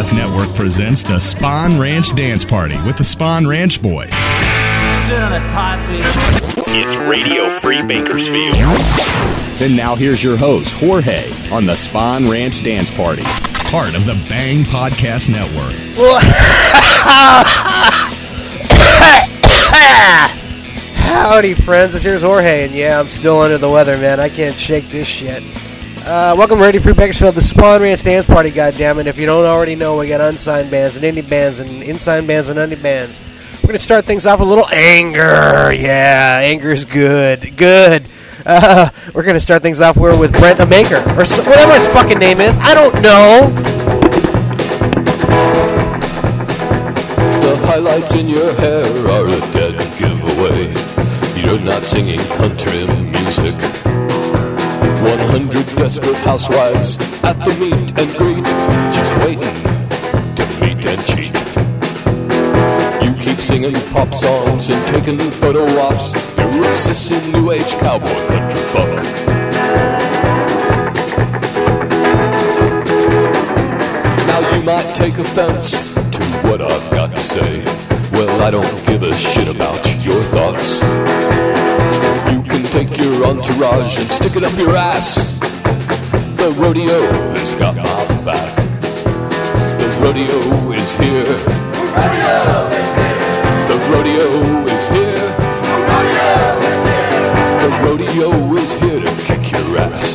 Podcast Network presents the Spahn Ranch Dance Party with the Spahn Ranch Boys. Sit on it, Potsy. It's Radio Free Bakersfield. And now here's your host, Jorge, on the Spahn Ranch Dance Party, part of the Bang Podcast Network. Howdy, friends. This here's Jorge, and yeah, I'm still under the weather, man. I can't shake this shit. Welcome to Radio Free Bakersfield, the Spahn Ranch Dance Party, goddammit. If you don't already know, we got unsigned bands and indie bands and insigned bands and undie bands. We're going to start things off with a little anger. Yeah, anger's good. Good. We're going to start things off here with Brent Amaker, or whatever his fucking name is. I don't know. The highlights in your hair are a dead giveaway. You're not singing country music. 100 desperate housewives at the meet and greet, just waiting to meet and cheat. You keep singing pop songs and taking photo ops. You're a sissy new age cowboy country fuck. Now you might take offense to what I've got to say. Well, I don't give a shit about your thoughts. You can take your entourage and stick it up your ass. The rodeo has got my back. The rodeo is here. The rodeo is here. The rodeo is here. The rodeo is here to kick your ass.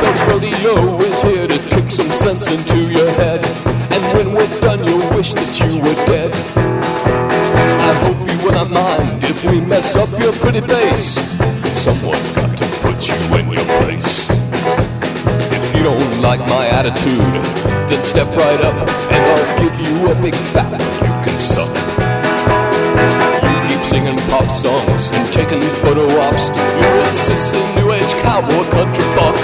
The rodeo is here to kick some sense into your head. And when we're done, you'll wish that you were dead. I hope you will not mind if we mess up your pretty face. Someone's got to put you in your place. If you don't like my attitude, then step right up and I'll give you a big fat you can suck. You keep singing pop songs and taking photo ops. You're a sissy new age cowboy country fuck.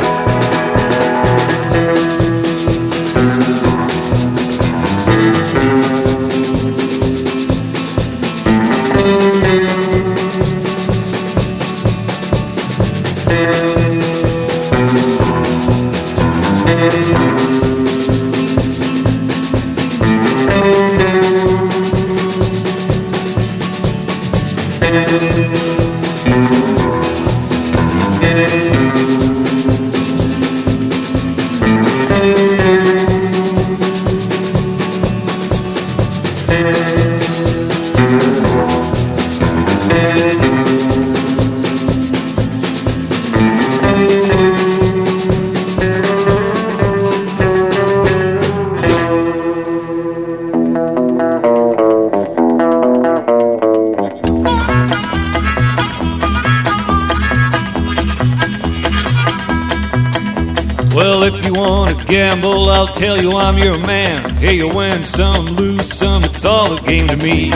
I'll tell you I'm your man. Hey, you win some, lose some, it's all a game to me.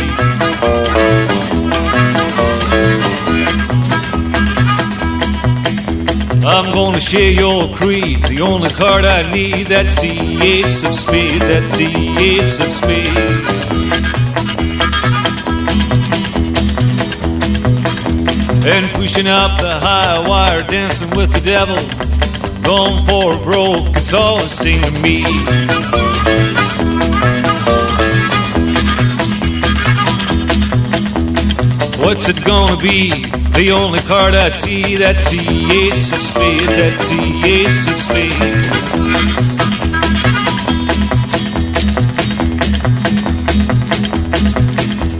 I'm gonna share your creed. The only card I need, that's the Ace of Spades. That's the Ace of Spades. And pushing out the high wire, dancing with the devil. Going for a broke, it's all the same to me. What's it gonna be? The only card I see, that's the Ace of Spades, that's the Ace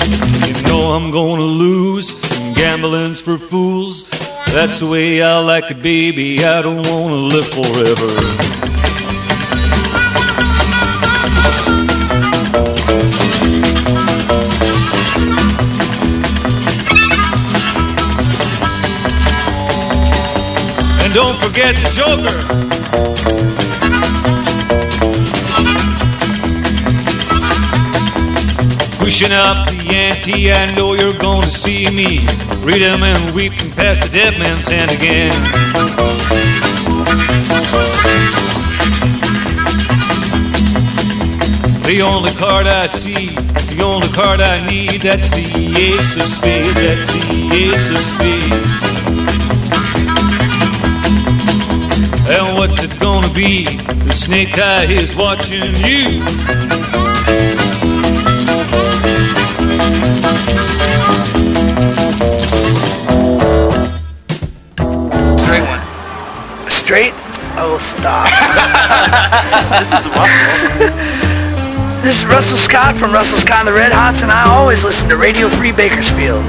of Spades. You know I'm gonna lose, and gambling's for fools. That's the way I like it, baby. I don't want to live forever. And don't forget the Joker. Pushing up the ante, I know you're going to see me. Read him and weep and pass the dead man's hand again. The only card I see, it's the only card I need. That's the Ace of Spades, that's the Ace of Spades. And be. The snake eye is watching you. Straight one. Straight? Oh, stop. This is Russell Scott from Russell Scott and the Red Hots, and I always listen to Radio Free Bakersfield.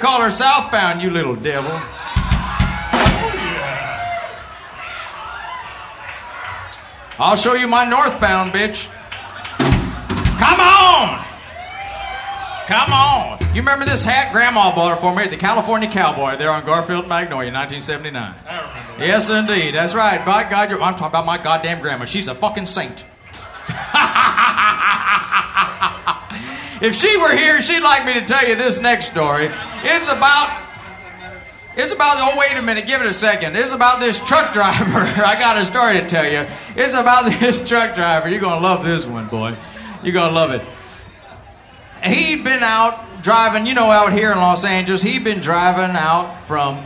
Call her southbound, you little devil. Oh, yeah. I'll show you my northbound, bitch. Come on! Come on! You remember this hat? Grandma bought it for me at the California Cowboy there on Garfield, Magnolia, 1979. I remember that. Yes, indeed. That's right. By God, I'm talking about my goddamn grandma. She's a fucking saint. If she were here, she'd like me to tell you this next story. It's about, oh, wait a minute, give it a second. It's about this truck driver. I got a story to tell you. It's about this truck driver. You're going to love this one, boy. You're going to love it. He'd been out driving, you know, out here in Los Angeles. He'd been driving out from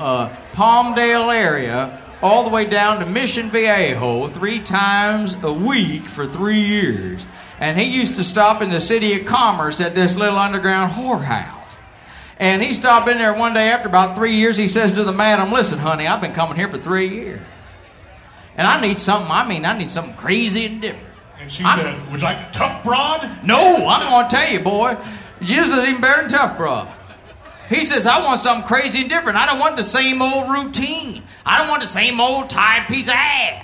Palmdale area all the way down to Mission Viejo 3 times a week for 3 years. And he used to stop in the City of Commerce at this little underground whorehouse. And he stopped in there one day after about 3 years. He says to the madam, listen, honey, I've been coming here for 3 years. And I need something crazy and different. And she said, would you like the tough broad? No, I'm going to tell you, boy. This is even better than tough broad. He says, I want something crazy and different. I don't want the same old routine. I don't want the same old tired piece of ass.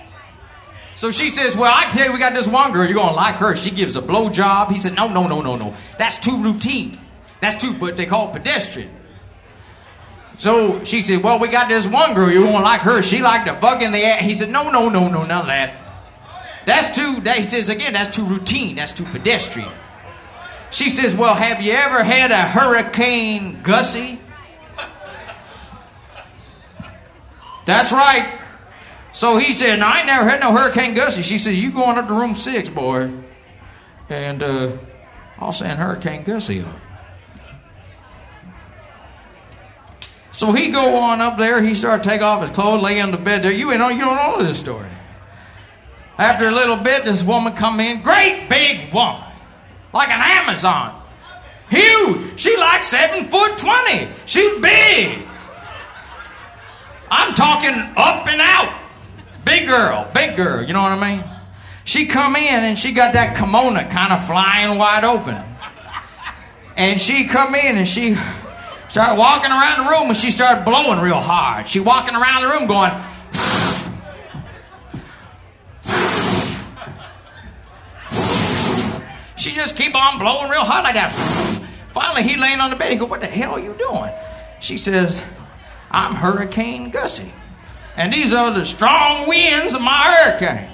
So she says, well, I can tell you we got this one girl. You're going to like her. She gives a blowjob. He said, no. That's too routine. That's too, but they call it pedestrian. So she said, well, we got this one girl. You won't like her. She liked to fuck in the ass. He said, no, none of that. That's too, he says, again, that's too routine. That's too pedestrian. She says, well, have you ever had a Hurricane Gussie? That's right. So he said, no, I ain't never had no Hurricane Gussie. She says, you going up to room 6, boy. And I'll send Hurricane Gussie up. So he go on up there. He started to take off his clothes, lay on the bed there. You don't know this story. After a little bit, this woman come in. Great big woman. Like an Amazon. Huge. She like 7'20". She's big. I'm talking up and out. Big girl. Big girl. You know what I mean? She come in and she got that kimono kind of flying wide open. And she come in and she started walking around the room, and she started blowing real hard. She walking around the room going, she just keep on blowing real hard like that. Finally, he laying on the bed. He go, what the hell are you doing? She says, I'm Hurricane Gussie, and these are the strong winds of my hurricane.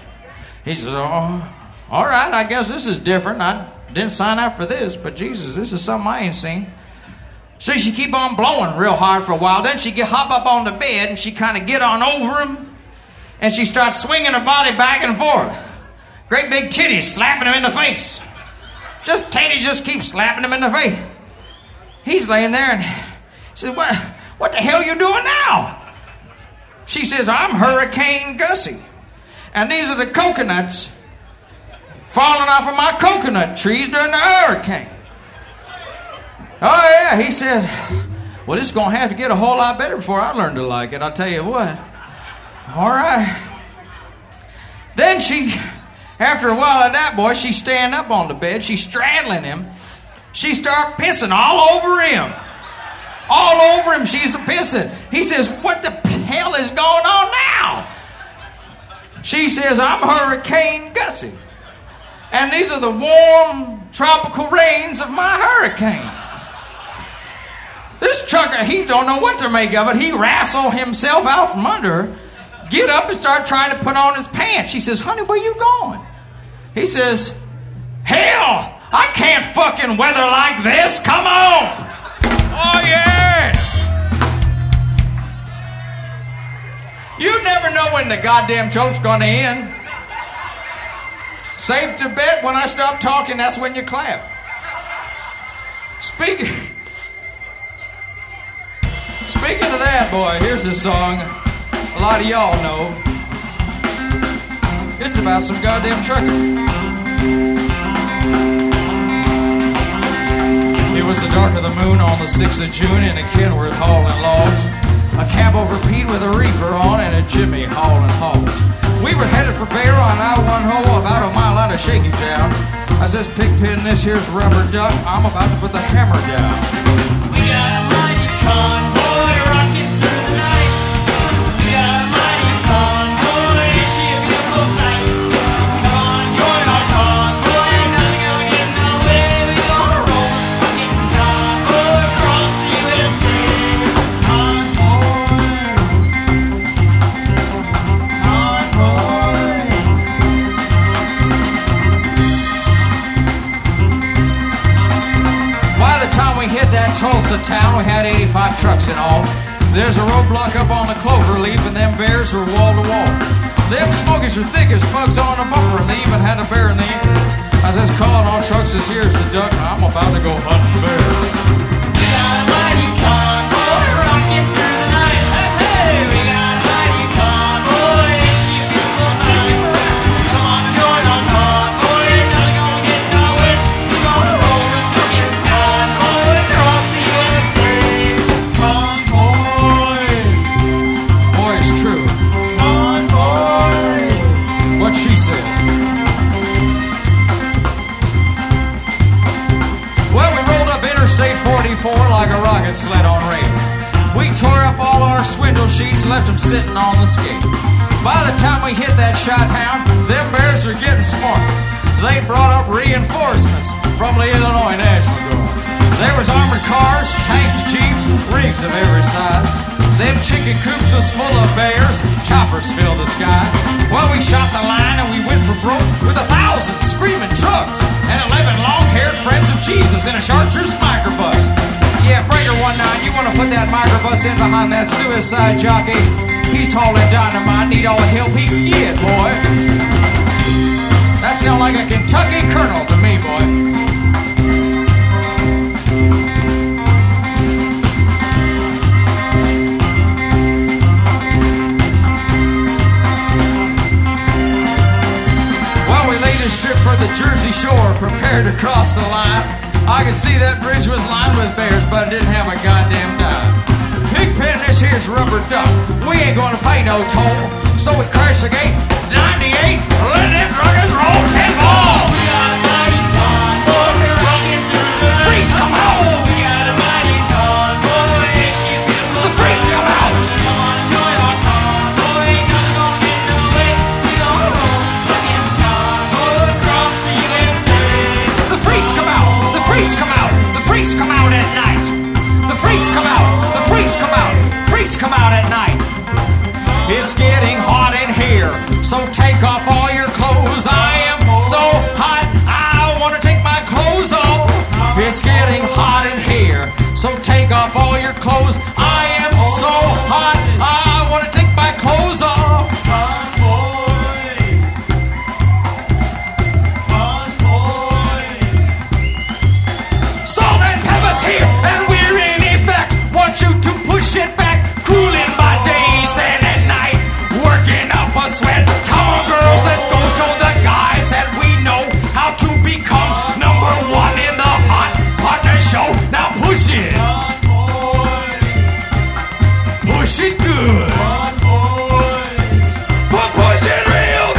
He says, oh, all right, I guess this is different. I didn't sign up for this, but Jesus, this is something I ain't seen. So she keep on blowing real hard for a while. Then she hop up on the bed, and she kind of get on over him, and she starts swinging her body back and forth. Great big titties slapping him in the face. Just Teddy just keeps slapping him in the face. He's laying there and says, what the hell are you doing now? She says, I'm Hurricane Gussie, and these are the coconuts falling off of my coconut trees during the hurricane. Oh, yeah, he says, well, this is going to have to get a whole lot better before I learn to like it, I'll tell you what. All right. Then she, after a while of that, boy, she's standing up on the bed. She's straddling him. She start pissing all over him. All over him she's pissing. He says, what the hell is going on now? She says, I'm Hurricane Gussie, and these are the warm tropical rains of my hurricane. This trucker, he don't know what to make of it. He wrestled himself out from under her, get up and start trying to put on his pants. She says, honey, where you going? He says, hell, I can't fucking weather like this. Come on. Oh, yeah. You never know when the goddamn joke's going to end. Safe to bet when I stop talking, that's when you clap. Speaking of that, boy, here's a song a lot of y'all know. It's about some goddamn trucker. It was the dark of the moon on the 6th of June in a Kenworth hauling logs. A cab over Pete with a reefer on and a Jimmy hauling hogs. We were headed for Bear on I-10 about a mile out of Shaky Town. I says, Pigpen, this here's rubber duck. I'm about to put the hammer down. We got a mighty con. Convoy, she a beautiful sight. across the town. We had 85 trucks in all. There's a roadblock up on the clover leaf, and them bears were wall to wall. Them smokies were thick as bugs on a bumper, and they even had a bear in the anchor. I says, calling all trucks, this here's the duck, and I'm about to go hunting bear. We got a mighty convoy rocking through the night. Hey, hey, we got a mighty convoy. It's you people sticking around. Come on, join our convoy. You're not gonna get nowhere. We're gonna roll this fucking convoy across the USA. Convoy. Boy, it's true. Convoy. What she said. State 44 like a rocket sled on rail. We tore up all our swindle sheets, left them sitting on the skate. By the time we hit that chi-town, them bears were getting smart. They brought up reinforcements from the Illinois National Guard. There was armored cars, tanks and jeeps, rigs of every size. Them chicken coops was full of bears, choppers filled the sky. Well, we shot the line and we went for broke with 1,000 screaming trucks and 11 long-haired friends of Jesus in a chartreuse microbus. Yeah, Breaker 19, you want to put that microbus in behind that suicide jockey? He's hauling dynamite, need all the help he can get, boy. That sounds like a Kentucky colonel to me, boy. Well, we laid a strip for the Jersey Shore, prepared to cross the line. I could see that bridge was lined with bears, but I didn't have a goddamn dime. Pigpen, this here's rubber duck. We ain't gonna pay no toll. So we crashed the gate, 98, let them truckers roll 10 balls. We got a mighty convoy, we're rocking through the night. Freaks come out. We got a mighty convoy, it's you people. The freaks come out. Come on, join our convoy, ain't nothing gonna get in the way. We gonna roll this fucking convoy across the USA. The freaks come out. The freaks come out, the freaks come out at night. The freaks come out, the freaks come out, freaks come out at night. It's getting hot in here, so take off all your clothes. I am so hot, I wanna take my clothes off. It's getting hot in here, so take off all your clothes. I am so hot, I wanna take my clothes off. Here, and we're in effect. Want you to push it back. Cooling by days and at night. Working up a sweat. Come on, girls, let's go show the guys that we know how to become number one in the Hot Partner Show. Now push it. Push it good. Push it real good.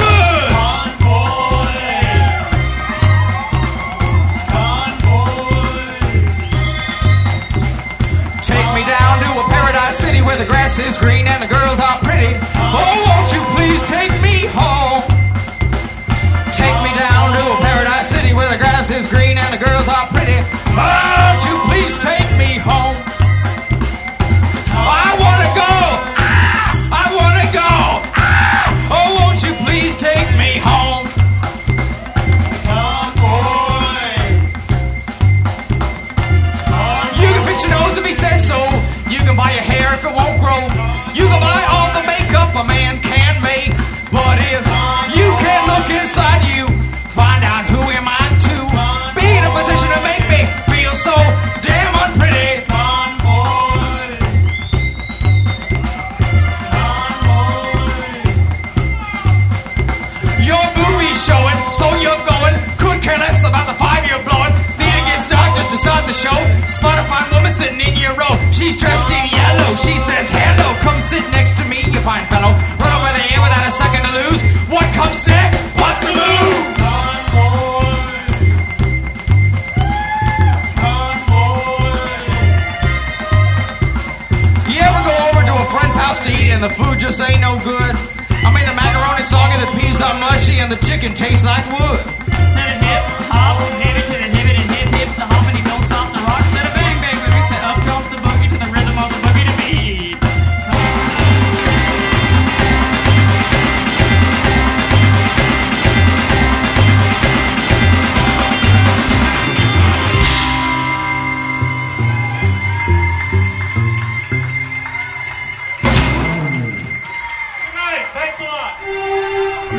City where the grass is green and the girls are pretty. Oh, won't you please take me home? Take me down to a paradise city where the grass is green and the girls are pretty. Won't you please take me home? I wanna go. Ah, I wanna go. Ah, oh, won't you please take me home? You can fix your nose if he says so. You can buy your hair if it won't grow. You can buy all the makeup a man can make. But if you can look inside you, find out who am I to be in a position to make me feel so damn unpretty. Your boobie's showing, so you're going. Couldn't care less about the five you're blowing. Just decide the show. Spot a fine woman sitting in your row. She's dressed in yellow. She says, hello, come sit next to me, you fine fellow. Run over the air without a second to lose. What comes next? What's the move? Convoy. Convoy. You ever go over to a friend's house to eat and the food just ain't no good? I mean, the macaroni soggy, the peas are mushy, and the chicken tastes like wood. Set a hip, hop, hit it to the hip, and hip, hip, the hop.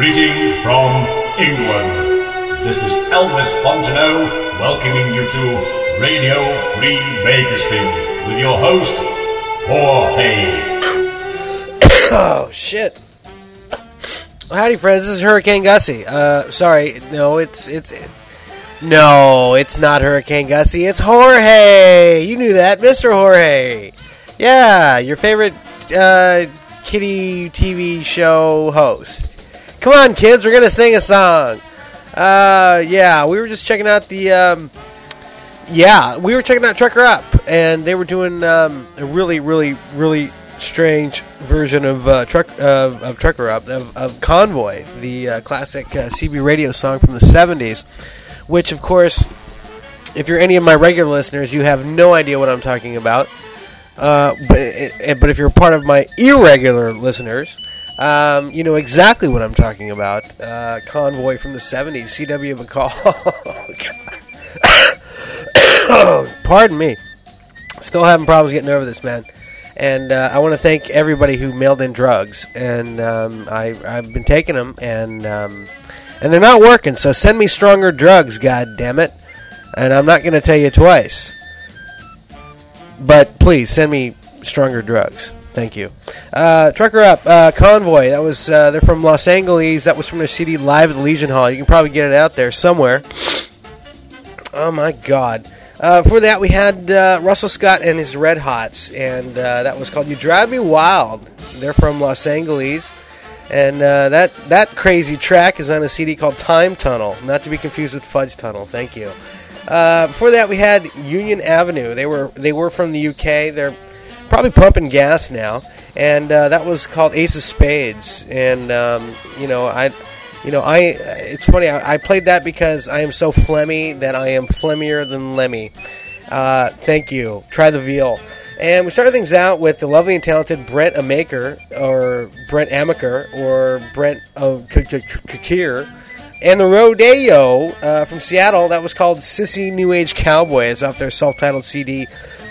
Greetings from England. This is Elvis Fontenot welcoming you to Radio Free Bakersfield with your host, Jorge. Oh, shit. Howdy, friends. This is Hurricane Gussie. Sorry. No, it's not Hurricane Gussie. It's Jorge. You knew that. Mr. Jorge. Yeah, your favorite kiddie TV show host. Come on, kids. We're going to sing a song. Yeah, we were just checking out the... we were checking out Trucker Up. And they were doing a really, really, really strange version of Trucker Up, of Convoy, the classic CB radio song from the 70s. Which, of course, if you're any of my regular listeners, you have no idea what I'm talking about. But if you're part of my irregular listeners... you know exactly what I'm talking about. Convoy from the 70s, CW McCall. Oh, pardon me. Still having problems getting over this, man. And I want to thank everybody who mailed in drugs. And I've been taking them, and they're not working. So send me stronger drugs, God damn it! And I'm not going to tell you twice. But please send me stronger drugs. Thank you. Trucker Up, Convoy. That was they're from Los Angeles. That was from their CD Live at the Legion Hall. You can probably get it out there somewhere. Oh my God! For that we had Russell Scott and his Red Hots, and that was called "You Drive Me Wild." They're from Los Angeles, and that crazy track is on a CD called Time Tunnel, not to be confused with Fudge Tunnel. Thank you. Before that we had Union Avenue. They were from the UK. They're probably pumping gas now, and that was called Ace of Spades. And it's funny. I played that because I am so phlegmy that I am phlegmier than Lemmy. Thank you. Try the veal. And we started things out with the lovely and talented Brent Amaker, or Brent Amaker, or Brent Kakir, and the Rodeo from Seattle. That was called Sissy New Age Cowboys off their self-titled CD,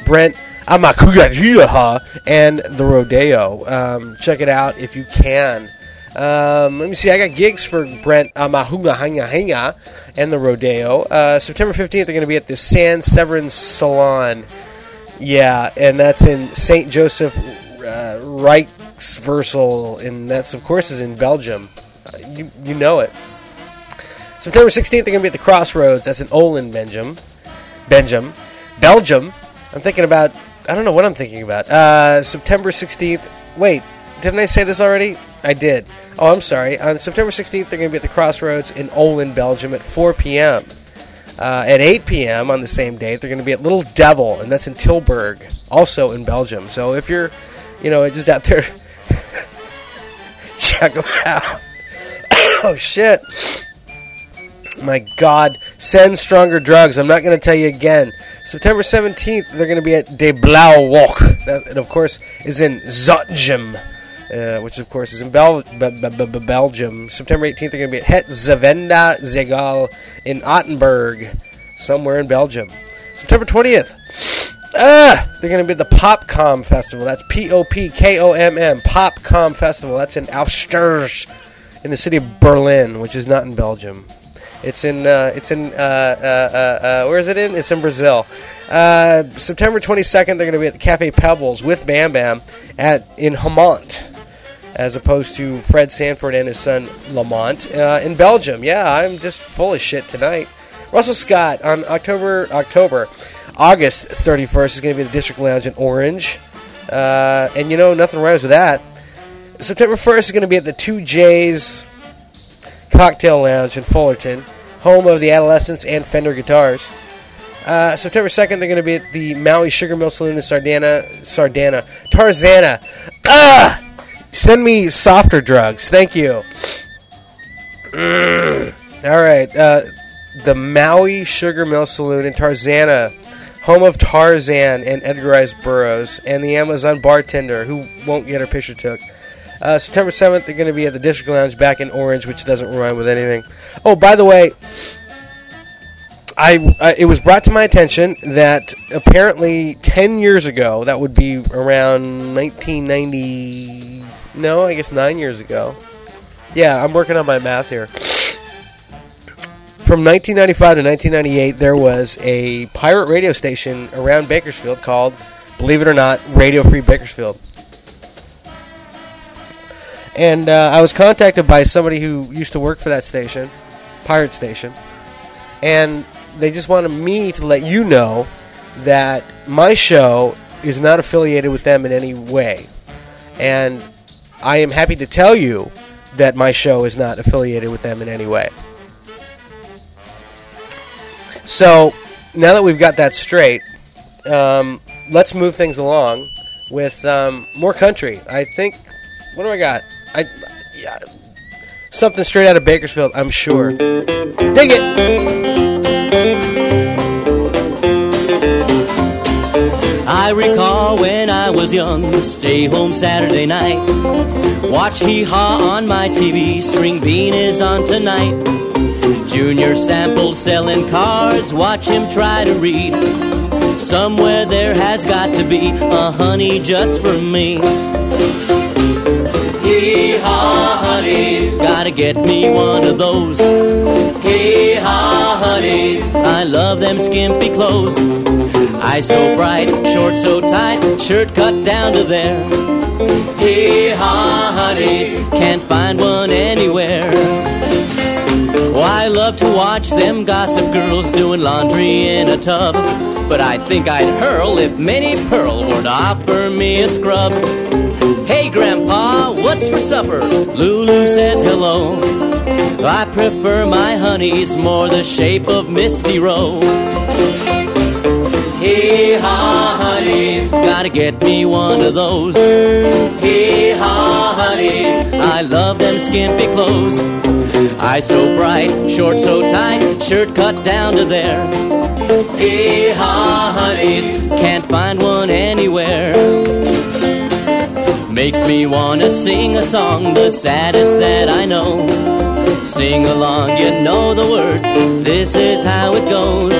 Brent. I'm a Kugadiraha and the Rodeo. Check it out if you can. Let me see. I got gigs for Brent Amahuga Hanga Hanga and the Rodeo. September 15th, they're going to be at the San Severin Salon. Yeah, and that's in St. Joseph Rijksversal, and that's, of course, is in Belgium. You know it. September 16th, they're going to be at the Crossroads. That's in Olen, Belgium. I don't know what I'm thinking about. September 16th. Wait, didn't I say this already? I did. Oh, I'm sorry. On September 16th, they're going to be at the Crossroads in Olen, Belgium at 4 p.m. At 8 p.m. on the same day, they're going to be at Little Devil, and that's in Tilburg, also in Belgium. So if you're, just out there, check them out. Oh, shit. My God, send stronger drugs. I'm not going to tell you again. September 17th, they're going to be at De Blauwe Wacht. That, and of course, is in Zutphen, which, of course, is in Belgium. September 18th, they're going to be at Het Zevenda Zegal in Ottenburg, somewhere in Belgium. September 20th, they're going to be at the Popcom Festival. That's Popkomm, Popcom Festival. That's in Austerlitz, in the city of Berlin, which is not in Belgium. Where is it in? It's in Brazil. September 22nd, they're going to be at the Café Pebbles with Bam Bam in Hamont, as opposed to Fred Sanford and his son Lamont in Belgium. Yeah, I'm just full of shit tonight. Russell Scott on August 31st is going to be at the District Lounge in Orange, and nothing rhymes with that. September 1st is going to be at the 2J's. Cocktail Lounge in Fullerton, home of the Adolescents and Fender guitars. September 2nd, they're going to be at the Maui Sugar Mill Saloon in Tarzana. Send me softer drugs. Thank you. All right. The Maui Sugar Mill Saloon in Tarzana, home of Tarzan and Edgar Rice Burroughs, and the Amazon bartender who won't get her picture took. September 7th, they're going to be at the District Lounge back in Orange, which doesn't rhyme with anything. Oh, by the way, it was brought to my attention that apparently 10 years ago, that would be around 1990... No, I guess 9 years ago. Yeah, I'm working on my math here. From 1995 to 1998, there was a pirate radio station around Bakersfield called, believe it or not, Radio Free Bakersfield. And I was contacted by somebody who used to work for that station, pirate station, and they just wanted me to let you know that my show is not affiliated with them in any way. And I am happy to tell you that my show is not affiliated with them in any way. So, now that we've got that straight, let's move things along with more country. I think, what do I got? Something straight out of Bakersfield, I'm sure. Dig it! I recall when I was young, stay home Saturday night, watch Hee Haw on my TV, String Bean is on tonight. Junior Sample selling cars, watch him try to read. Somewhere there has got to be a honey just for me. Hee Haw honeys, gotta get me one of those. Hee Haw honeys, I love them skimpy clothes. Eyes so bright, shorts so tight, shirt cut down to there. Hee-haw, honeys, can't find one anywhere. Oh, I love to watch them gossip girls doing laundry in a tub, but I think I'd hurl if Minnie Pearl were to offer me a scrub. Hey, Grandpa, what's for supper? Lulu says hello. I prefer my honeys more the shape of Misty Rowe. Hee-haw, honeys, gotta get me one of those. Hee-haw, honeys, I love them skimpy clothes. Eyes so bright, shorts so tight, shirt cut down to there. Hee-haw, honeys, can't find one anywhere. Makes me wanna sing a song, the saddest that I know. Sing along, you know the words, this is how it goes.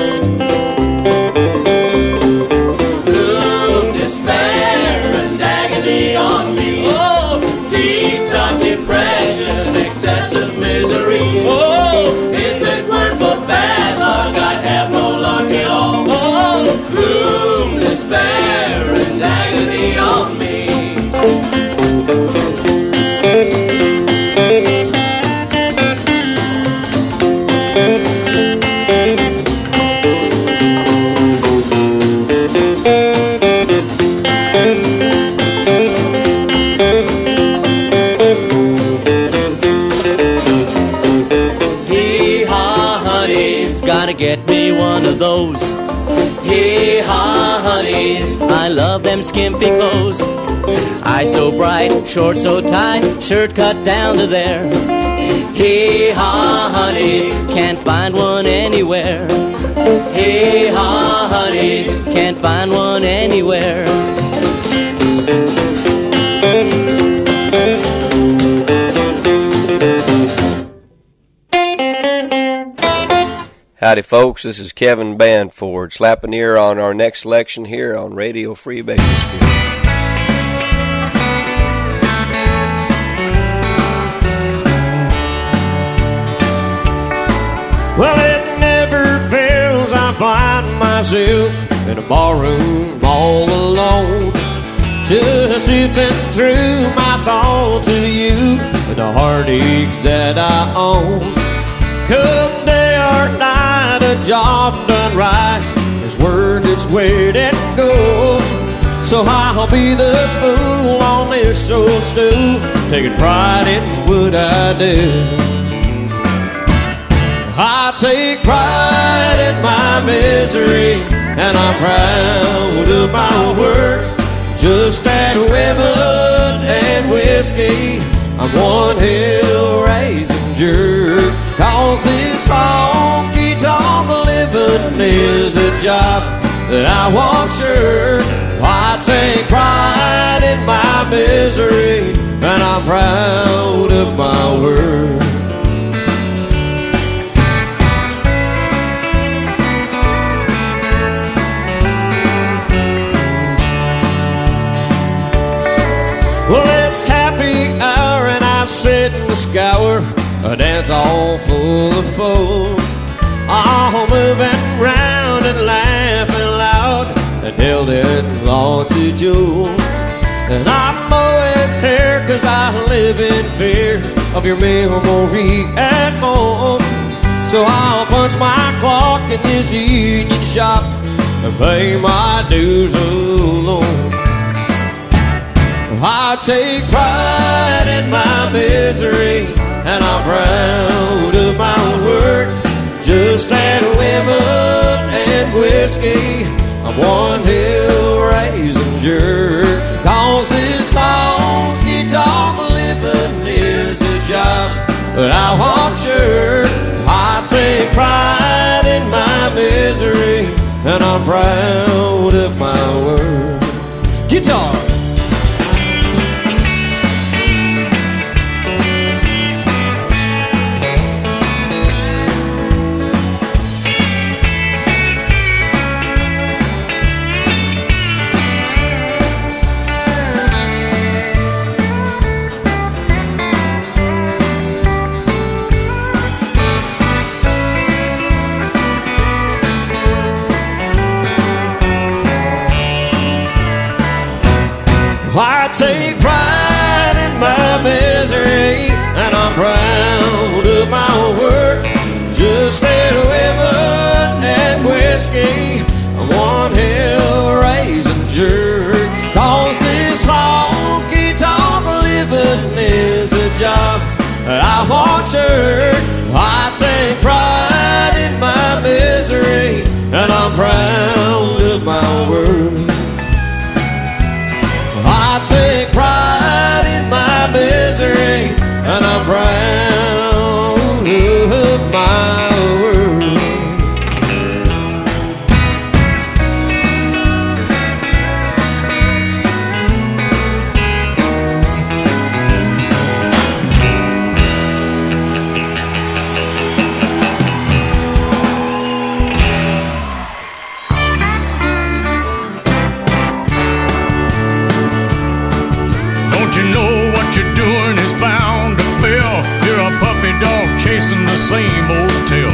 Get me one of those. Hee-haw, honeys, I love them skimpy clothes. Eyes so bright, shorts so tight, shirt cut down to there. Hee-haw, honeys, can't find one anywhere. Hee-haw, honeys, can't find one anywhere. Howdy, folks. This is Kevin Banford, slapping ear on our next selection here on Radio Free Bakersfield. Well, it never fails. I find myself in a barroom all alone, just sifting through my thoughts of you and the heartaches that I own. Come day or night, a job done right is worth its weight in gold. So I'll be the fool on this old stool, taking pride in what I do. I take pride in my misery, and I'm proud of my work. Just that women and whiskey, I'm one hell raising jerk. Cause this honky talk living is a job that I want sure. I take pride in my misery, and I'm proud of my work. Well, it's happy hour, and I sit in the scour a dance all full of fools, all moving round and laughing loud until they're drawn to jewels. And I'm always here cause I live in fear of your memory at home. So I'll punch my clock in this union shop and pay my dues alone. I take pride in my misery, and I'm proud of my work. Just at women and whiskey, I'm one hell-raising jerk. Cause this whole guitar living is a job that I want sure. I take pride in my misery, and I'm proud of my work. Guitar! I take pride in my misery, and I'm proud of my work. Just at women and whiskey, I'm one hell-raising jerk. Cause this honky tonk living is a job that I want sure. I take pride in my misery, and I'm proud of my work. Misery, and I'm proud of my world. Don't you know what you're doing is bound to fail? You're a puppy dog chasing the same old tail.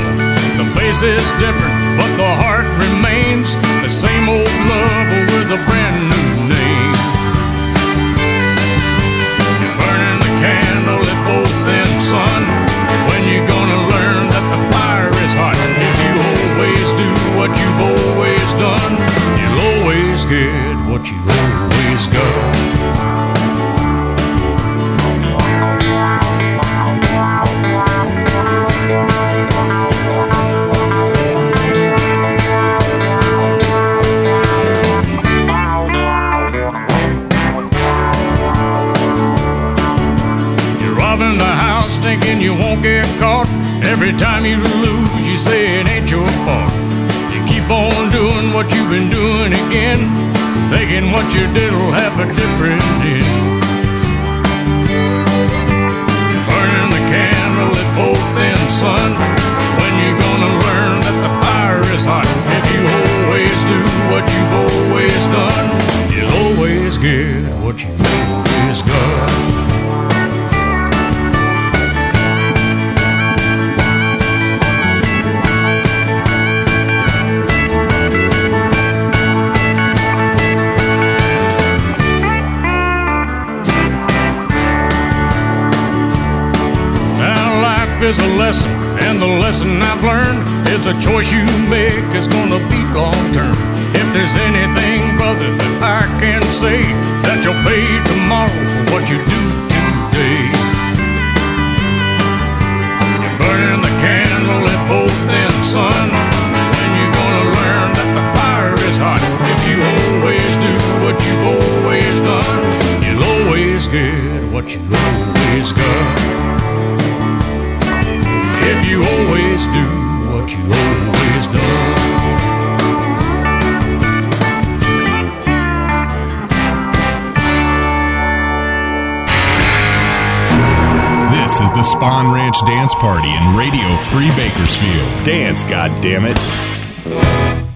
The face is different, but the heart remains the same old love with a brand new name. You're burning the candle at both ends, son. When you gonna learn that the fire is hot? If you always do what you've always done, you'll always get what you always got. Thinking you won't get caught. Every time you lose, you say it ain't your fault. You keep on doing what you've been doing again, thinking what you did'll have a different end. You're burning the candle at both ends, son. When you gonna learn that the fire is hot? If you always do what you've always done, you'll always get what you've always got. Is a lesson, and the lesson I've learned is the choice you make is gonna be long term. If there's anything, brother, that I can say, that you'll pay tomorrow for what you do today. You're burning the candle at both ends, son. When you gonna learn that the fire is hot? If you always do what you've always done, you'll always get what you always got. If you always do what you always done. This is the Spahn Ranch Dance Party in Radio Free Bakersfield. Dance, goddammit.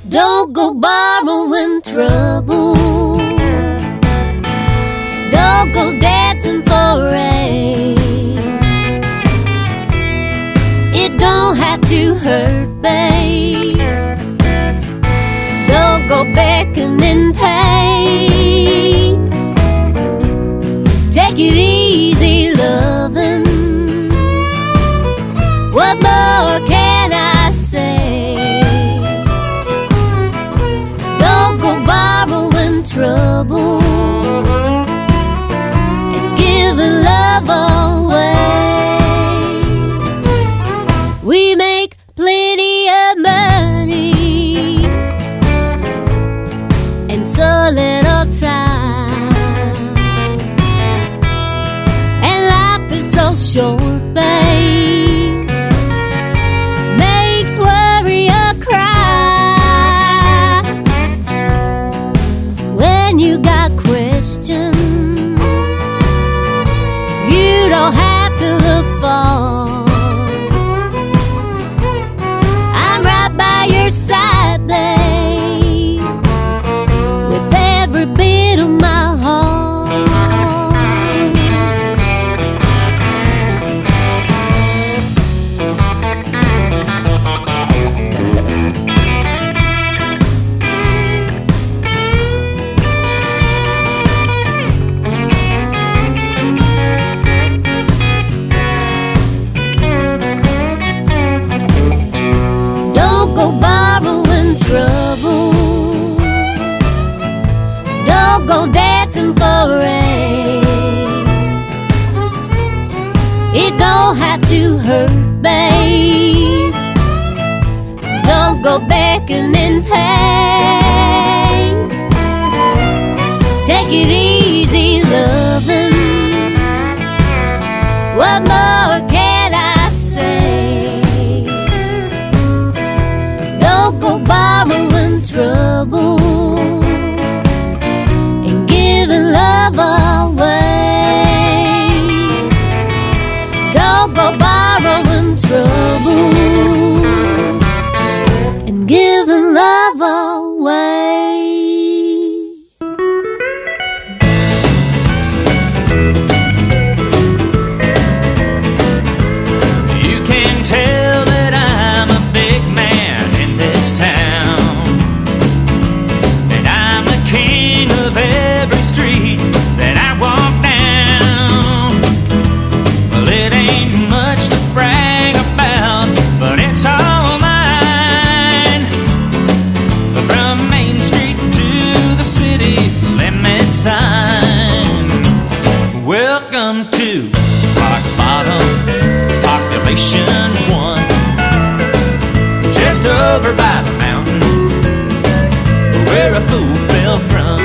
Don't go borrowing trouble. Don't go dancing for rain. take it easy, lovin'. What more can I say? Don't go borrowing trouble and giving love away. We make plenty of money and so little time, and life is so short, babe. I'm right by your side, babe, with every bit of my trouble. Don't go dancing for rain. It don't have to hurt, babe. Don't go beckoning pain. Take it easy, lovin'. What more can I say? Go borrowing trouble and giving love away. Don't go borrowing trouble and giving love away. You can tell that I'm a big man town, and I'm the king of every street that I walk down. Well, it ain't much to brag about, but it's all mine. From Main Street to the city limit sign. Welcome to Rock Bottom, Population 1. Just over by the mountain where a fool fell from.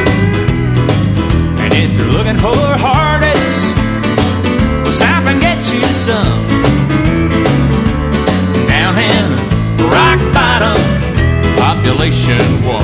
And if you're looking for heartaches, we'll stop and get you some. Down in Rock Bottom, Population 1.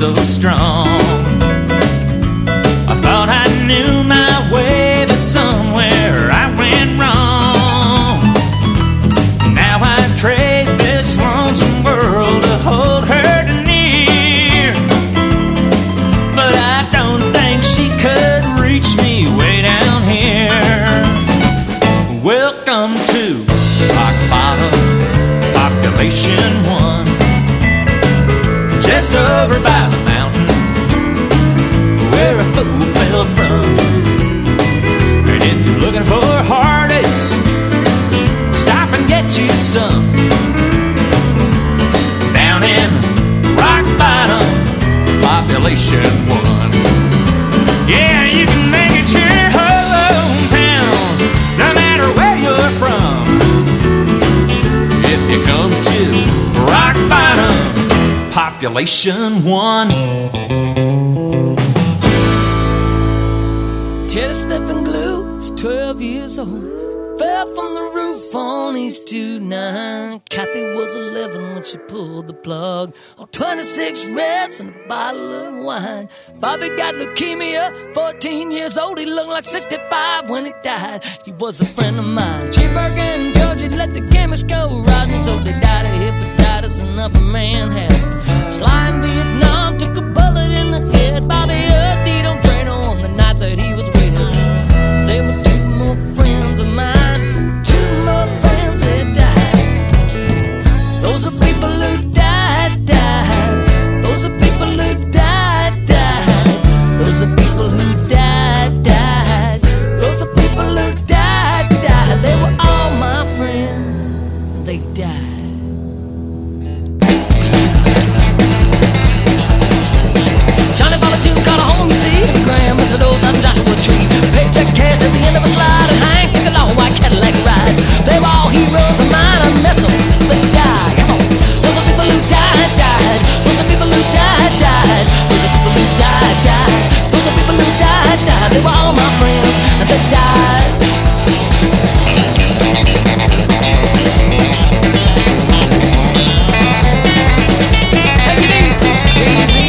So strong, I thought I knew my way, but somewhere I went wrong. Now I trade this lonesome world to hold her near, but I don't think she could reach me way down here. Welcome to Rock Bottom, Population 1. Just over by the mountain where a fool fell from. And if you're looking for heartaches, stop and get you some. Down in Rock Bottom, Population 1. Yeah, you can make it your hometown, no matter where you're from. If you come to Rock Bottom, Population 1. Teddy Slip and Glue is 12 years old, fell from the roof on East 29. Kathy was 11 when she pulled the plug on 26 reds and a bottle of wine. Bobby got leukemia, 14 years old. He looked like 65 when he died. He was a friend of mine. G. Burger and Georgie let the chemist go rotten, so they died of hepatitis and upper Manhattan. Sly in Vietnam took a bullet in the head. Bobby OD'd on Drano on the night that he was with her. They were two more friends of mine. At the end of a slide, and I ain't took a long white Cadillac ride. They were all heroes of mine. I mess them, they die. Come on. Those are people who died, died. Those are people who died, died. Those are people who died, died. Those are people who died, died. They were all my friends, and they died. Take it easy, easy.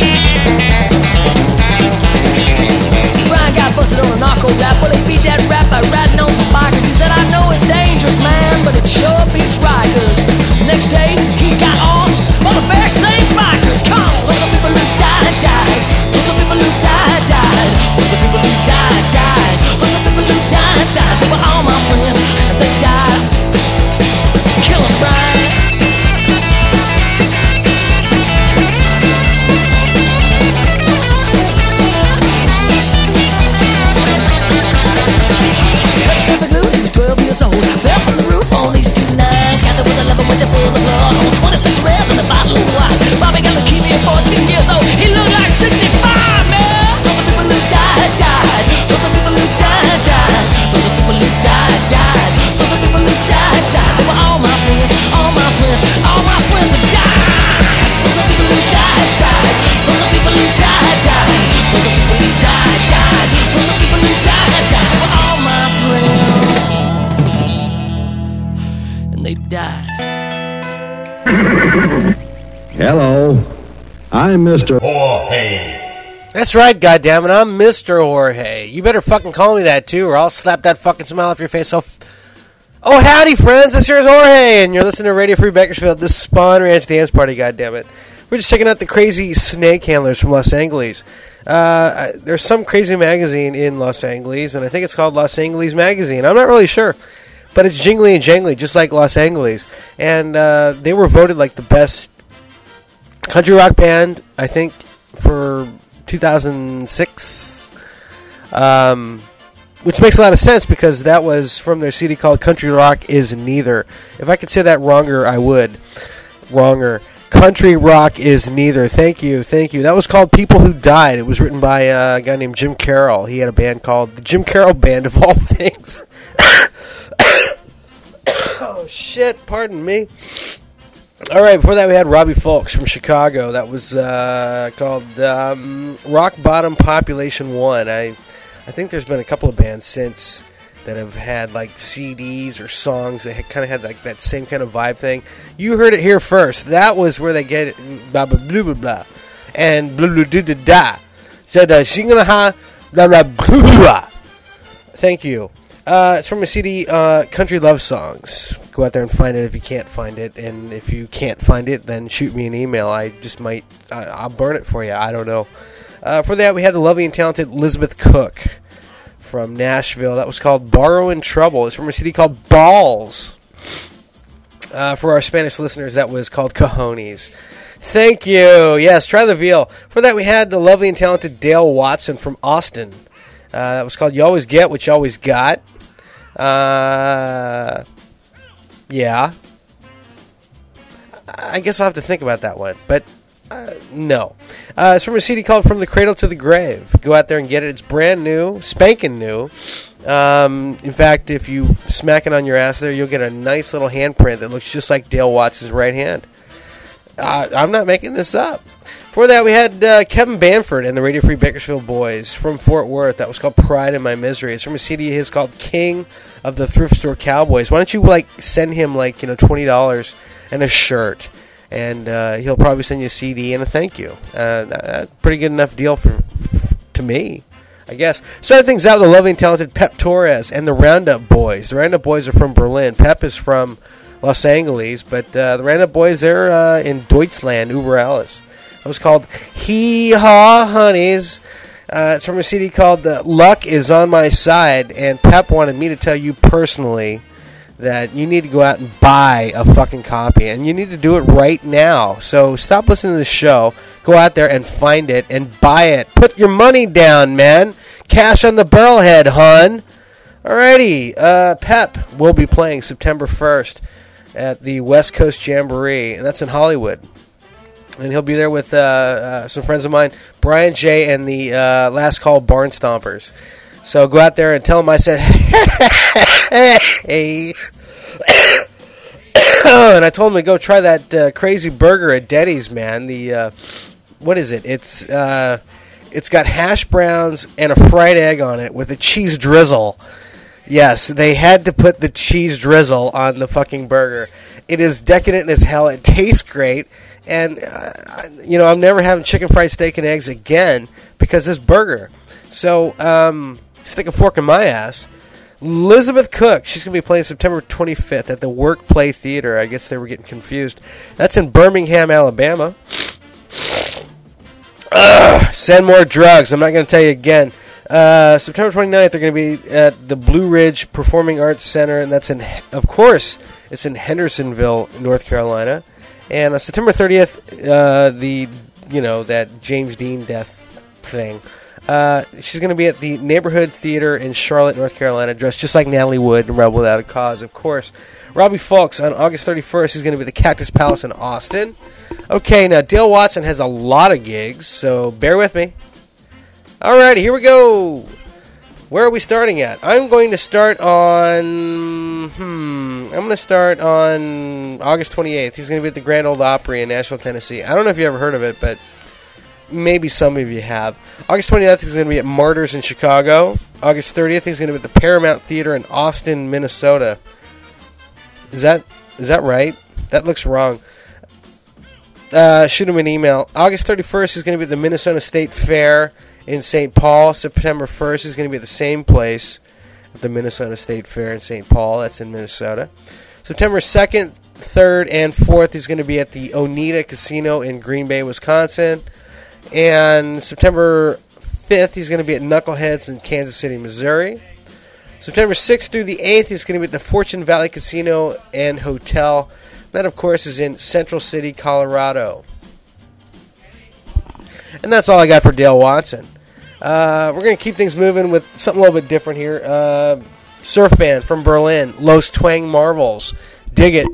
Brian got busted on a narco rap. Well, that rap by riding on some bikers. He said, I know it's dangerous, man, but it sure beats Rikers. Next day, he got arms on the very same bikers. Come on! Those are people who died, died. Those are people who died, died. Those are people who died, died. Those are people who died, died. They were all my friends, and they died. Kill 'em, Brian. Hello, I'm Mr. Jorge. That's right, goddammit, I'm Mr. Jorge. You better fucking call me that, too, or I'll slap that fucking smile off your face. Oh, howdy, friends, this here's Jorge, and you're listening to Radio Free Bakersfield, this Spahn Ranch dance party, goddammit. We're just checking out the crazy snake handlers from Los Angeles. There's some crazy magazine in Los Angeles, and I think it's called Los Angeles Magazine. I'm not really sure. But it's jingly and jangly, just like Los Angeles. And they were voted like the best country rock band, I think, for 2006. Which makes a lot of sense because that was from their CD called Country Rock Is Neither. If I could say that wronger, I would. Wronger. Country Rock Is Neither. Thank you, thank you. That was called People Who Died. It was written by a guy named Jim Carroll. He had a band called the Jim Carroll Band, of all things. Oh, shit, pardon me. All right, before that we had Robbie Fulks from Chicago. That was called Rock Bottom Population 1. I think there's been a couple of bands since that have had, like, CDs or songs that kind of had, like, that same kind of vibe thing. You heard it here first. That was where they get it, blah, blah, blah, blah, blah, and blah, blah, blah, blah, blah. Said, shinganaha, blah, blah, blah, blah. Thank you. It's from a CD, Country Love Songs. Go out there and find it if you can't find it. And if you can't find it, then shoot me an email. I'll burn it for you. I don't know. For that, we had the lovely and talented Elizabeth Cook from Nashville. That was called Borrowin' Trouble. It's from a CD called Balls. For our Spanish listeners, that was called Cojones. Thank you. Yes, try the veal. For that, we had the lovely and talented Dale Watson from Austin. That was called You Always Get What You Always Got. Yeah. I guess I'll have to think about that one, but no. It's from a CD called From the Cradle to the Grave. Go out there and get it. It's brand new, spanking new. In fact, if you smack it on your ass there, you'll get a nice little handprint that looks just like Dale Watts' right hand. I'm not making this up. For that, we had Kevin Banford and the Radio Free Bakersfield Boys from Fort Worth. That was called Pride in My Misery. It's from a CD of his called King of the Thrift Store Cowboys. Why don't you send him $20 and a shirt, and he'll probably send you a CD and a thank you. Pretty good enough deal to me, I guess. Started things out with the lovely and talented Pep Torres and the Roundup Boys. The Roundup Boys are from Berlin. Pep is from Los Angeles, but the Roundup Boys, they're in Deutschland, Uber Alice. It was called Hee Haw Honeys. It's from a CD called Luck Is On My Side. And Pep wanted me to tell you personally that you need to go out and buy a fucking copy. And you need to do it right now. So stop listening to the show. Go out there and find it and buy it. Put your money down, man. Cash on the barrelhead, hon. Alrighty. Pep will be playing September 1st at the West Coast Jamboree. And that's in Hollywood. And he'll be there with some friends of mine, Brian J. and the Last Call Barn Stompers. So go out there and tell them I said, hey. And I told him to go try that crazy burger at Denny's, man. The what is it? It's got hash browns and a fried egg on it with a cheese drizzle. Yes, they had to put the cheese drizzle on the fucking burger. It is decadent as hell. It tastes great. And, I'm never having chicken fried steak and eggs again because this burger. So, stick a fork in my ass. Elizabeth Cook, she's going to be playing September 25th at the Work Play Theater. I guess they were getting confused. That's in Birmingham, Alabama. Send more drugs. I'm not going to tell you again. September 29th, they're going to be at the Blue Ridge Performing Arts Center. And that's in Hendersonville, North Carolina. And on September 30th, that James Dean death thing. She's going to be at the Neighborhood Theater in Charlotte, North Carolina, dressed just like Natalie Wood in Rebel Without a Cause, of course. Robbie Fulks, on August 31st, he's going to be at the Cactus Palace in Austin. Okay, now Dale Watson has a lot of gigs, so bear with me. All right, here we go. Where are we starting at? I'm going to start on... I'm going to start on August 28th. He's going to be at the Grand Ole Opry in Nashville, Tennessee. I don't know if you ever heard of it, but maybe some of you have. August 29th, he's going to be at Martyrs in Chicago. August 30th, he's going to be at the Paramount Theater in Austin, Minnesota. Is that right? That looks wrong. Shoot him an email. August 31st, he's going to be at the Minnesota State Fair in St. Paul. September 1st, he's going to be at the same place. The Minnesota State Fair in St. Paul. That's in Minnesota. September 2nd, 3rd, and 4th is going to be at the Oneida Casino in Green Bay, Wisconsin. And September 5th, he's going to be at Knuckleheads in Kansas City, Missouri. September 6th through the 8th, he's going to be at the Fortune Valley Casino and Hotel. That, of course, is in Central City, Colorado. And that's all I got for Dale Watson. We're going to keep things moving with something a little bit different here. Surf band from Berlin, Los Twang Marvels. Dig it.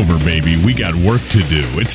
over, baby. We got work to do. It's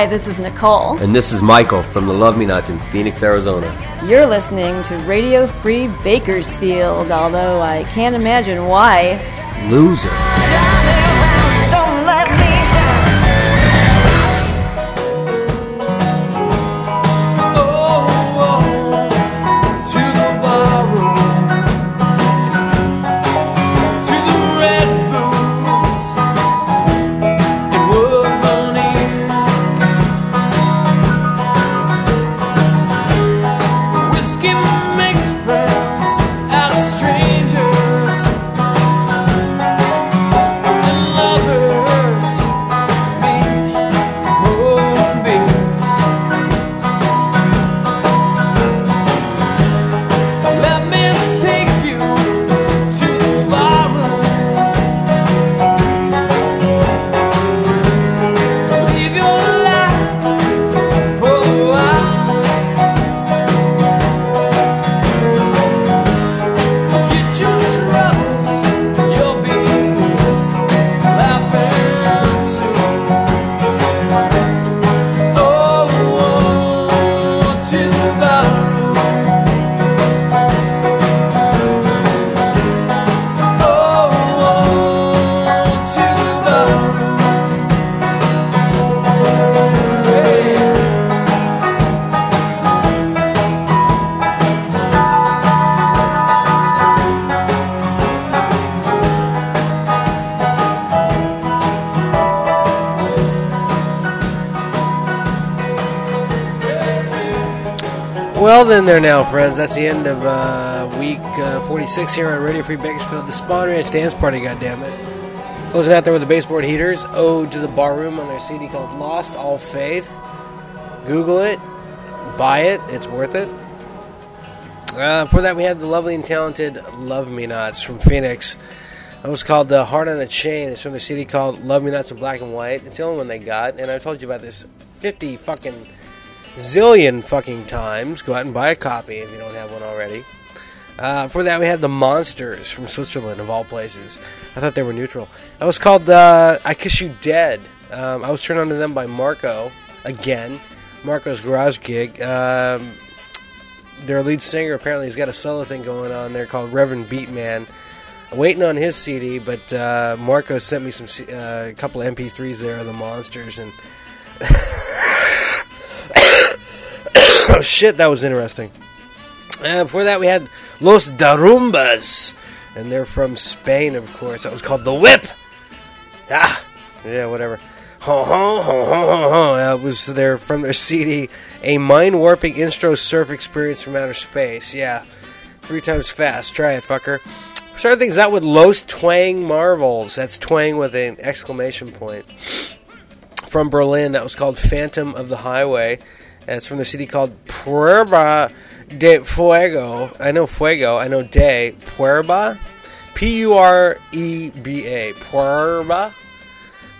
Hi, this is Nicole. And this is Michael from the Love Me Nots in Phoenix, Arizona. You're listening to Radio Free Bakersfield, although I can't imagine why. Loser. Don't let me down. Oh, to the barroom, to the red boots, and wood bunny. Whiskey makes friends out of strangers. Well then there now, friends. That's the end of week 46 here on Radio Free Bakersfield. The Spahn Ranch Dance Party, goddammit. Closing out there with the Baseboard Heaters, Ode to the Barroom, on their CD called Lost All Faith. Google it. Buy it. It's worth it. Before that, we had the lovely and talented Love Me Nots from Phoenix. That was called Heart on a Chain. It's from their CD called Love Me Nots in Black and White. It's the only one they got, and I told you about this 50 fucking... zillion fucking times. Go out and buy a copy if you don't have one already. For that, we had the Monsters from Switzerland, of all places. I thought they were neutral. That was called I Kiss You Dead. I was turned on to them by Marco, again. Marco's garage gig. Their lead singer, apparently, has got a solo thing going on there called Reverend Beatman. I'm waiting on his CD, but Marco sent me some a couple of MP3s there of the Monsters, and... Oh shit, that was interesting. Before that, we had Los Darumbas, and they're from Spain, of course. That was called The Whip. Ah, yeah, whatever. Ho ho ho ho ho ho. That was there from their CD, a mind-warping instro surf experience from outer space. Yeah, 3 times fast. Try it, fucker. We started things out with Los Twang Marvels. That's twang with an exclamation point. From Berlin, that was called Phantom of the Highway. And it's from the CD called Puerba de Fuego. I know Fuego. I know De. Puerba? P-U-R-E-B-A. Puerba?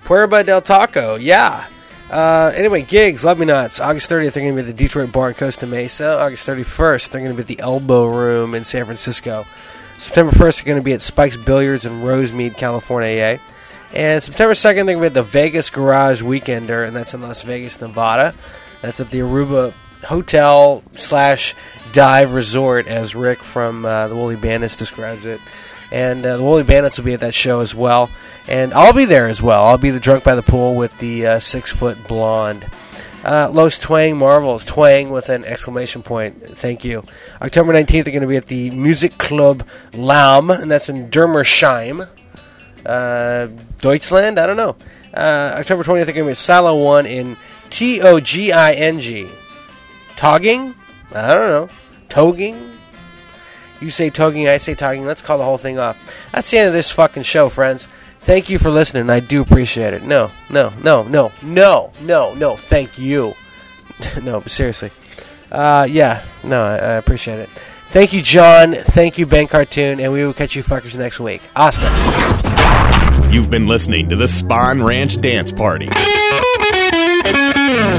Puerba del Taco. Yeah. Anyway, gigs. Love Me Nots. August 30th, they're going to be at the Detroit Bar in Costa Mesa. August 31st, they're going to be at the Elbow Room in San Francisco. September 1st, they're going to be at Spike's Billiards in Rosemead, California. And September 2nd, they're going to be at the Vegas Garage Weekender, and that's in Las Vegas, Nevada. That's at the Aruba Hotel / Dive Resort, as Rick from the Woolly Bandits describes it. And the Woolly Bandits will be at that show as well. And I'll be there as well. I'll be the drunk by the pool with the 6-foot blonde. Los Twang Marvels. Twang with an exclamation point. Thank you. October 19th, they're going to be at the Music Club Laum, and that's in Dermersheim, Deutschland? I don't know. October 20th, they're going to be at Silo 1 in T-O-G-I-N-G. Töging? I don't know. Töging? You say Töging, I say Töging. Let's call the whole thing off. That's the end of this fucking show, friends. Thank you for listening. I do appreciate it. No. Thank you. No, but seriously. I appreciate it. Thank you, John. Thank you, Ben Cartoon. And we will catch you fuckers next week. Hasta. You've been listening to the Spahn Ranch Dance Party.